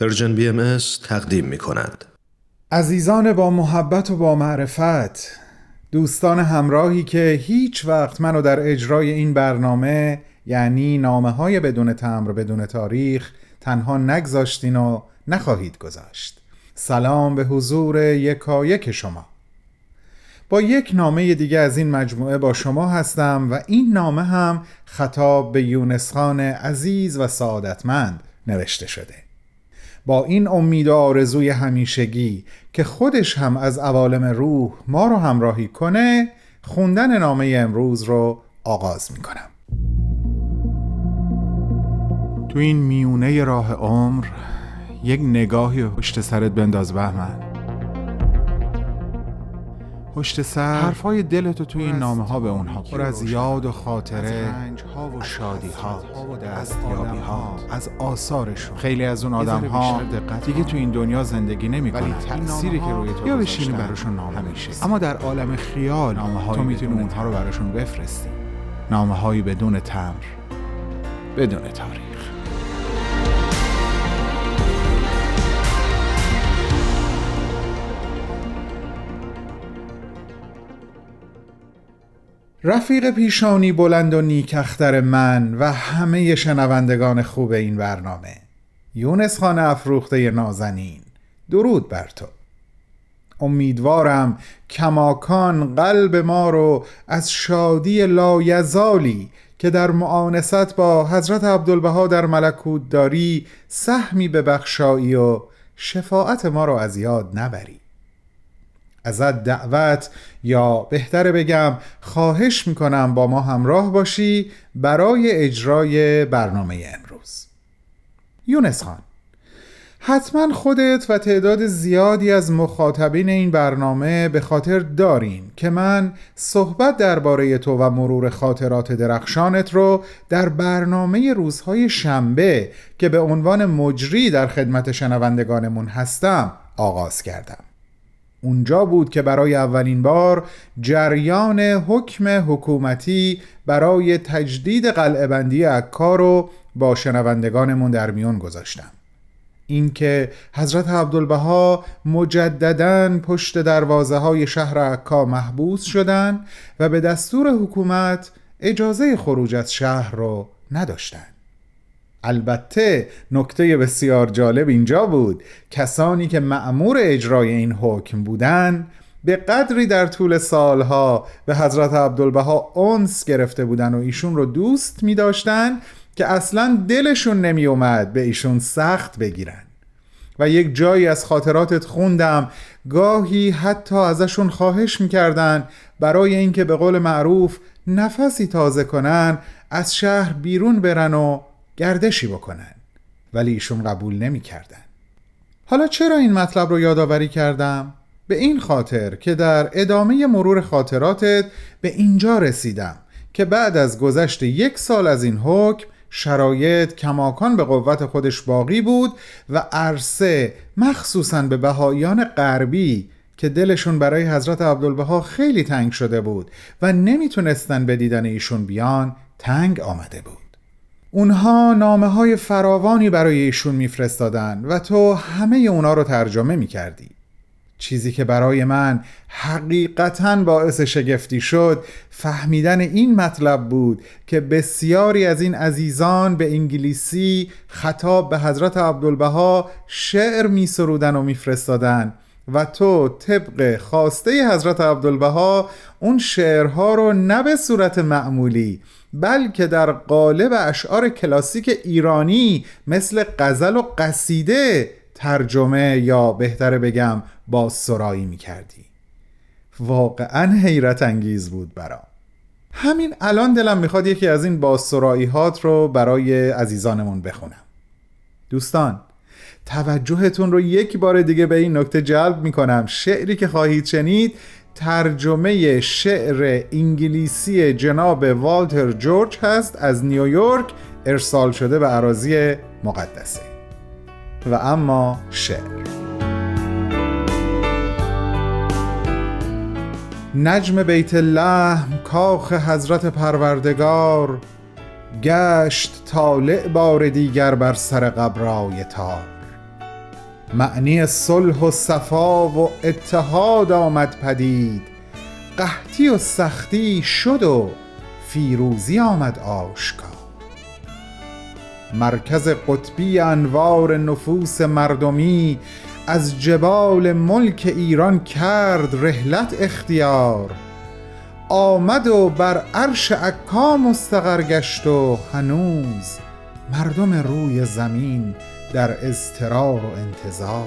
پرژن بی امس تقدیم می کند. عزیزان با محبت و با معرفت، دوستان همراهی که هیچ وقت منو در اجرای این برنامه، یعنی نامه‌های بدون تمبر بدون تاریخ، تنها نگذاشتین و نخواهید گذاشت. سلام به حضور یکایک شما. با یک نامه دیگه از این مجموعه با شما هستم و این نامه هم خطاب به یونس خان عزیز و سعادتمند نوشته شده. با این امید و آرزوی همیشگی که خودش هم از عوالم روح ما رو همراهی کنه، خوندن نامه امروز رو آغاز میکنم. تو این میونه راه عمر یک نگاهی پشت سرت بنداز بهمن. پشت سر حرفای دلتو توی این نامه ها به اونها پر از یاد و خاطره، از رنج ها و شادی ها، از یابی ها، از آثارشون. خیلی از اون آدم ها دیگه تو این دنیا زندگی نمی کنن، ولی تأثیری که روی تو یا بشینی براشون نامه میشه. اما در عالم خیال تو میتونی اونها رو براشون بفرستی. نامه هایی بدون تمبر بدون تاریخ. رفیق پیشانی بلند و نیکختر من و همه شنوندگان خوب این برنامه، یونس خان افروخته نازنین، درود بر تو. امیدوارم کماکان قلب ما رو از شادی لایزالی که در معانست با حضرت عبدالبها در ملکوت داری سهمی ببخشایی و شفاعت ما رو از یاد نبری. ازت دعوت، یا بهتر بگم خواهش میکنم با ما همراه باشی برای اجرای برنامه امروز. یونس خان، حتما خودت و تعداد زیادی از مخاطبین این برنامه به خاطر دارین که من صحبت درباره تو و مرور خاطرات درخشانت رو در برنامه روزهای شنبه که به عنوان مجری در خدمت شنوندگانمون هستم آغاز کردم. اونجا بود که برای اولین بار جریان حکم حکومتی برای تجدید قلعه بندی عکا رو با شنوندگانمون در میان گذاشتم. اینکه حضرت عبدالبها مجدداً پشت دروازه های شهر عکا محبوس شدند و به دستور حکومت اجازه خروج از شهر رو نداشتند. البته نکته بسیار جالب اینجا بود، کسانی که مأمور اجرای این حکم بودن به قدری در طول سالها به حضرت عبدالبها انس گرفته بودن و ایشون رو دوست می داشتن که اصلا دلشون نمی اومد به ایشون سخت بگیرن. و یک جایی از خاطراتت خوندم گاهی حتی ازشون خواهش میکردن برای اینکه به قول معروف نفسی تازه کنن از شهر بیرون برن و گردشی بکنن، ولی ایشون قبول نمی کردن. حالا چرا این مطلب رو یادآوری کردم؟ به این خاطر که در ادامه مرور خاطراتت به اینجا رسیدم که بعد از گذشت 1 سال از این حکم شرایط کماکان به قوت خودش باقی بود و عرصه مخصوصاً به بهایان غربی که دلشون برای حضرت عبدالبها خیلی تنگ شده بود و نمیتونستن به دیدن ایشون بیان تنگ آمده بود. اونها نامه های فراوانی برای ایشون میفرستادن و تو همه اونا رو ترجمه میکردی. چیزی که برای من حقیقتاً باعث شگفتی شد فهمیدن این مطلب بود که بسیاری از این عزیزان به انگلیسی خطاب به حضرت عبدالبها شعر میسرودن و میفرستادن و تو طبق خواسته حضرت عبدالبها اون شعرها رو نه به صورت معمولی بلکه در قالب اشعار کلاسیک ایرانی مثل غزل و قصیده ترجمه، یا بهتر بگم با سرایی میکردی. واقعا حیرت انگیز بود برام. همین الان دلم میخواد یکی از این با سرایی هات رو برای عزیزانمون بخونم. دوستان، توجهتون رو یک بار دیگه به این نکته جلب میکنم. شعری که خواهید شنید ترجمه شعر انگلیسی جناب والتر جورج هست، از نیویورک ارسال شده به اراضی مقدسه. و اما شعر. نجم بیت لحم کاخ حضرت پروردگار، گشت طالع بار دیگر بر سر قبرای تار. معنی صلح و صفا و اتحاد آمد پدید، قحطی و سختی شد و فیروزی آمد آشکار. مرکز قطبی انوار نفوس مردمی از جبال ملک ایران کرد رحلت اختیار. آمد و بر عرش عکا مستقر گشت و هنوز مردم روی زمین در اضطرار و انتظار.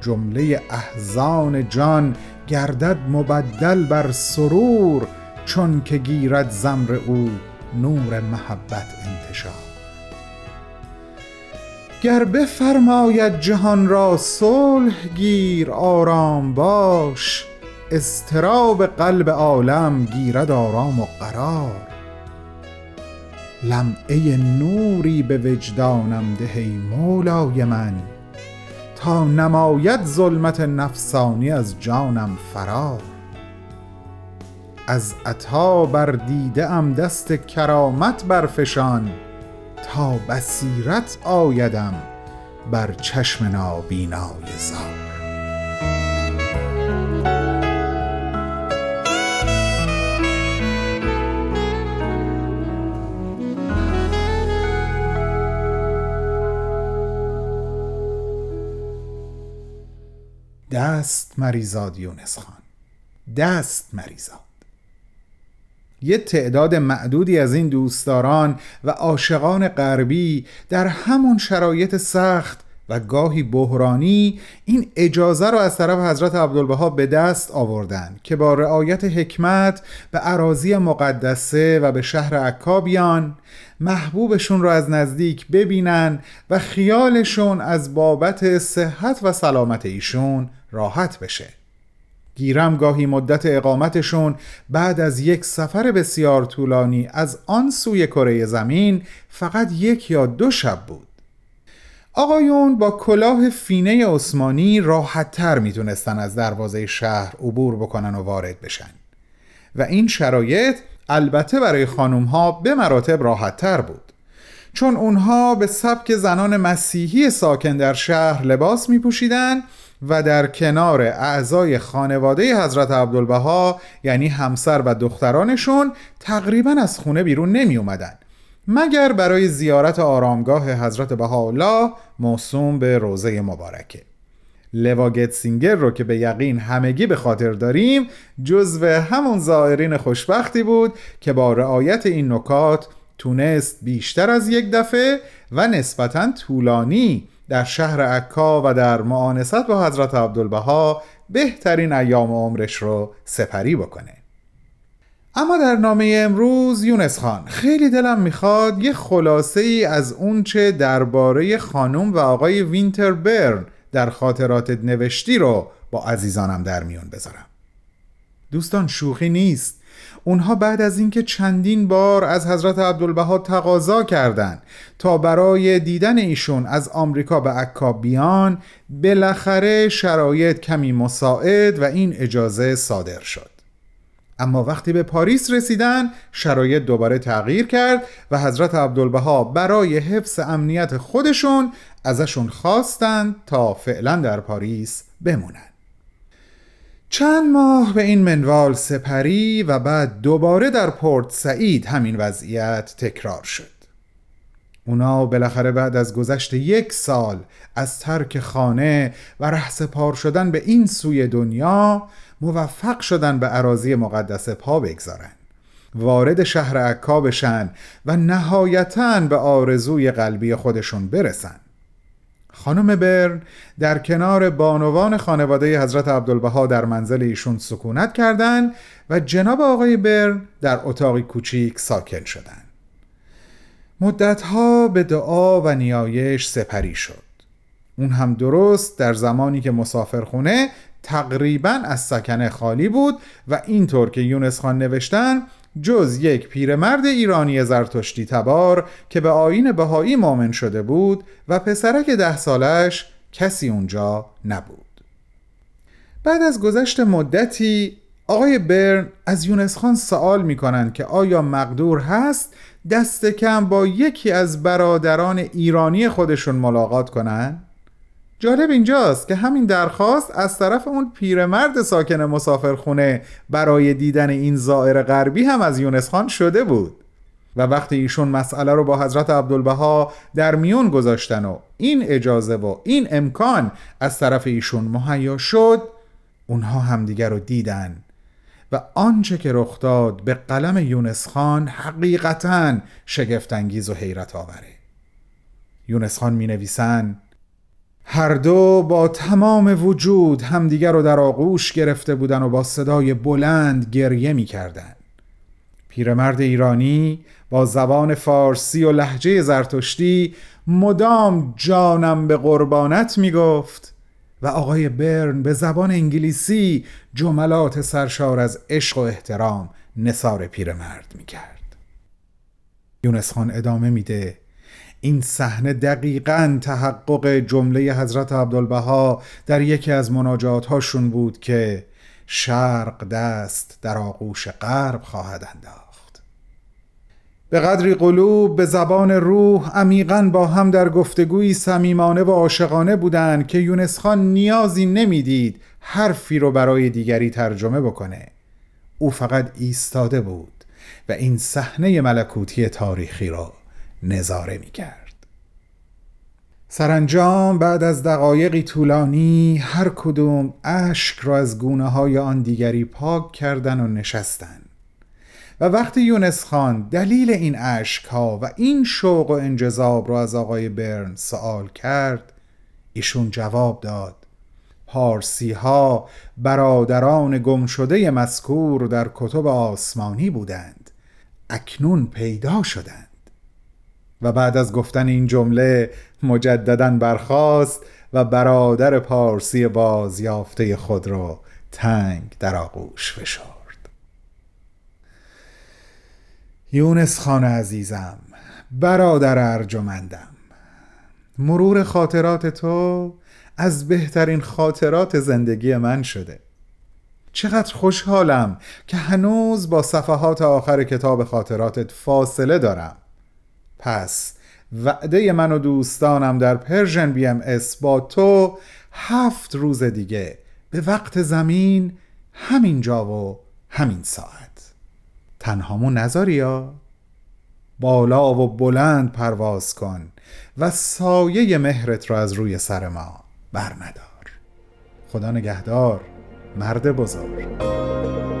جمله احزان جان گردد مبدل بر سرور، چون که گیرد زمر او نور محبت انتشار. گر بفرماید جهان را صلح گیر آرام باش، اضطراب قلب عالم گیرد آرام و قرار. لمعه نوری به وجدانم ده ای مولای من، تا نماید ظلمت نفسانی از جانم فرار. از عطا بر دیده ام دست کرامت برفشان، تا بصیرت آیدم بر چشم نابینای زار. دست مریزاد یونس خان، دست مریزاد. یه تعداد معدودی از این دوستداران و عاشقان غربی در همون شرایط سخت و گاهی بحرانی این اجازه را از طرف حضرت عبدالبها به دست آوردند که با رعایت حکمت به اراضی مقدسه و به شهر عکا بیان، محبوبشون را از نزدیک ببینن و خیالشون از بابت صحت و سلامت ایشون راحت بشه. گیرم گاهی مدت اقامتشون بعد از یک سفر بسیار طولانی از آن سوی کره زمین فقط 1 یا 2 شب بود. آقایون با کلاه فینه عثمانی راحت تر می تونستن از دروازه شهر عبور بکنن و وارد بشن و این شرایط البته برای خانوم ها به مراتب راحت تر بود، چون اونها به سبک زنان مسیحی ساکن در شهر لباس می پوشیدن و در کنار اعضای خانواده حضرت عبدالبها یعنی همسر و دخترانشون تقریبا از خونه بیرون نمی اومدن، مگر برای زیارت آرامگاه حضرت بهاءالله موسوم به روزه مبارکه. لوا گتسینگر رو که به یقین همگی به خاطر داریم جزو همون زائرین خوشبختی بود که با رعایت این نکات تونست بیشتر از 1 دفعه و نسبتاً طولانی در شهر عکا و در معانست با حضرت عبدالبها بهترین ایام عمرش رو سپری بکنه. اما در نامه امروز یونس خان خیلی دلم میخواد یه خلاصه ای از اون چه درباره خانم و آقای وینتربرن در خاطراتت نوشتی رو با عزیزانم در میون بذارم. دوستان شوخی نیست، اونها بعد از اینکه چندین بار از حضرت عبدالبها تقاضا کردند تا برای دیدن ایشون از آمریکا به عکا بیان، بالاخره شرایط کمی مساعد و این اجازه صادر شد. اما وقتی به پاریس رسیدن شرایط دوباره تغییر کرد و حضرت عبدالبها برای حفظ امنیت خودشون ازشون خواستند تا فعلا در پاریس بمونن. چند ماه به این منوال سپری و بعد دوباره در پورت سعید همین وضعیت تکرار شد. اونا بالاخره بعد از گذشت 1 سال از ترک خانه و رهسپار شدن به این سوی دنیا موفق شدن به اراضی مقدسه پا بگذارن، وارد شهر عکا بشن و نهایتاً به آرزوی قلبی خودشون برسن. خانم برن در کنار بانوان خانواده حضرت عبدالبها در منزل ایشون سکونت کردند و جناب آقای برن در اتاقی کوچیک ساکن شدند. مدتها به دعا و نیایش سپری شد، اون هم درست در زمانی که مسافرخونه تقریباً از سکنه خالی بود و اینطور که یونس خان نوشتن جز 1 پیرمرد ایرانی زرتشتی تبار که به آیین بهایی مؤمن شده بود و پسرک 10 سالش کسی اونجا نبود. بعد از گذشت مدتی آقای برن از یونس خان سوال میکنن که آیا مقدور هست دست کم با یکی از برادران ایرانی خودشون ملاقات کنن؟ جالب اینجاست که همین درخواست از طرف اون پیرمرد ساکن مسافرخونه برای دیدن این زائر غربی هم از یونس خان شده بود و وقتی ایشون مسئله رو با حضرت عبدالبها در میون گذاشتن و این اجازه و این امکان از طرف ایشون مهیا شد، اونها همدیگر رو دیدن و آنچه که رخ داد به قلم یونس خان حقیقتاً شگفت‌انگیز و حیرت آوره. یونس خان می‌نویسن هر دو با تمام وجود همدیگر رو در آغوش گرفته بودن و با صدای بلند گریه می‌کردند. پیرمرد ایرانی با زبان فارسی و لهجه زرتشتی مدام جانم به قربانت میگفت و آقای برن به زبان انگلیسی جملات سرشار از عشق و احترام نثار پیرمرد میکرد. یونس خان ادامه میده این صحنه دقیقاً تحقق جمله حضرت عبدالبها در یکی از مناجات‌هاشون بود که شرق دست در آغوش غرب خواهد انداخت. به قدری قلوب به زبان روح عمیقاً با هم در گفتگوی صمیمانه و عاشقانه بودند که یونس خان نیازی نمیدید حرفی رو برای دیگری ترجمه بکنه. او فقط ایستاده بود و این صحنه ملکوتی تاریخی را نظاره میکرد. سرانجام بعد از دقایقی طولانی هر کدوم اشک را از گونه‌های آن دیگری پاک کردن و نشستن و وقتی یونس خان دلیل این اشک‌ها و این شوق و انجذاب را از آقای برن سوال کرد، ایشون جواب داد پارسی‌ها برادران گمشده مذکور در کتب آسمانی بودند، اکنون پیدا شدند. و بعد از گفتن این جمله مجدداً برخاست و برادر پارسی بازیافته خود را تنگ در آغوش فشرد. یونس خان عزیزم، برادر ارجمندم، مرور خاطرات تو از بهترین خاطرات زندگی من شده. چقدر خوشحالم که هنوز با صفحات آخر کتاب خاطراتت فاصله دارم. پس وعده من و دوستانم در پرژن بی امس با تو 7 روز دیگه به وقت زمین، همین جا و همین ساعت. تنهامو نذاریا، بالا و بلند پرواز کن و سایه مهرت رو از روی سر ما برندار. خدا نگهدار مرد بزرگ.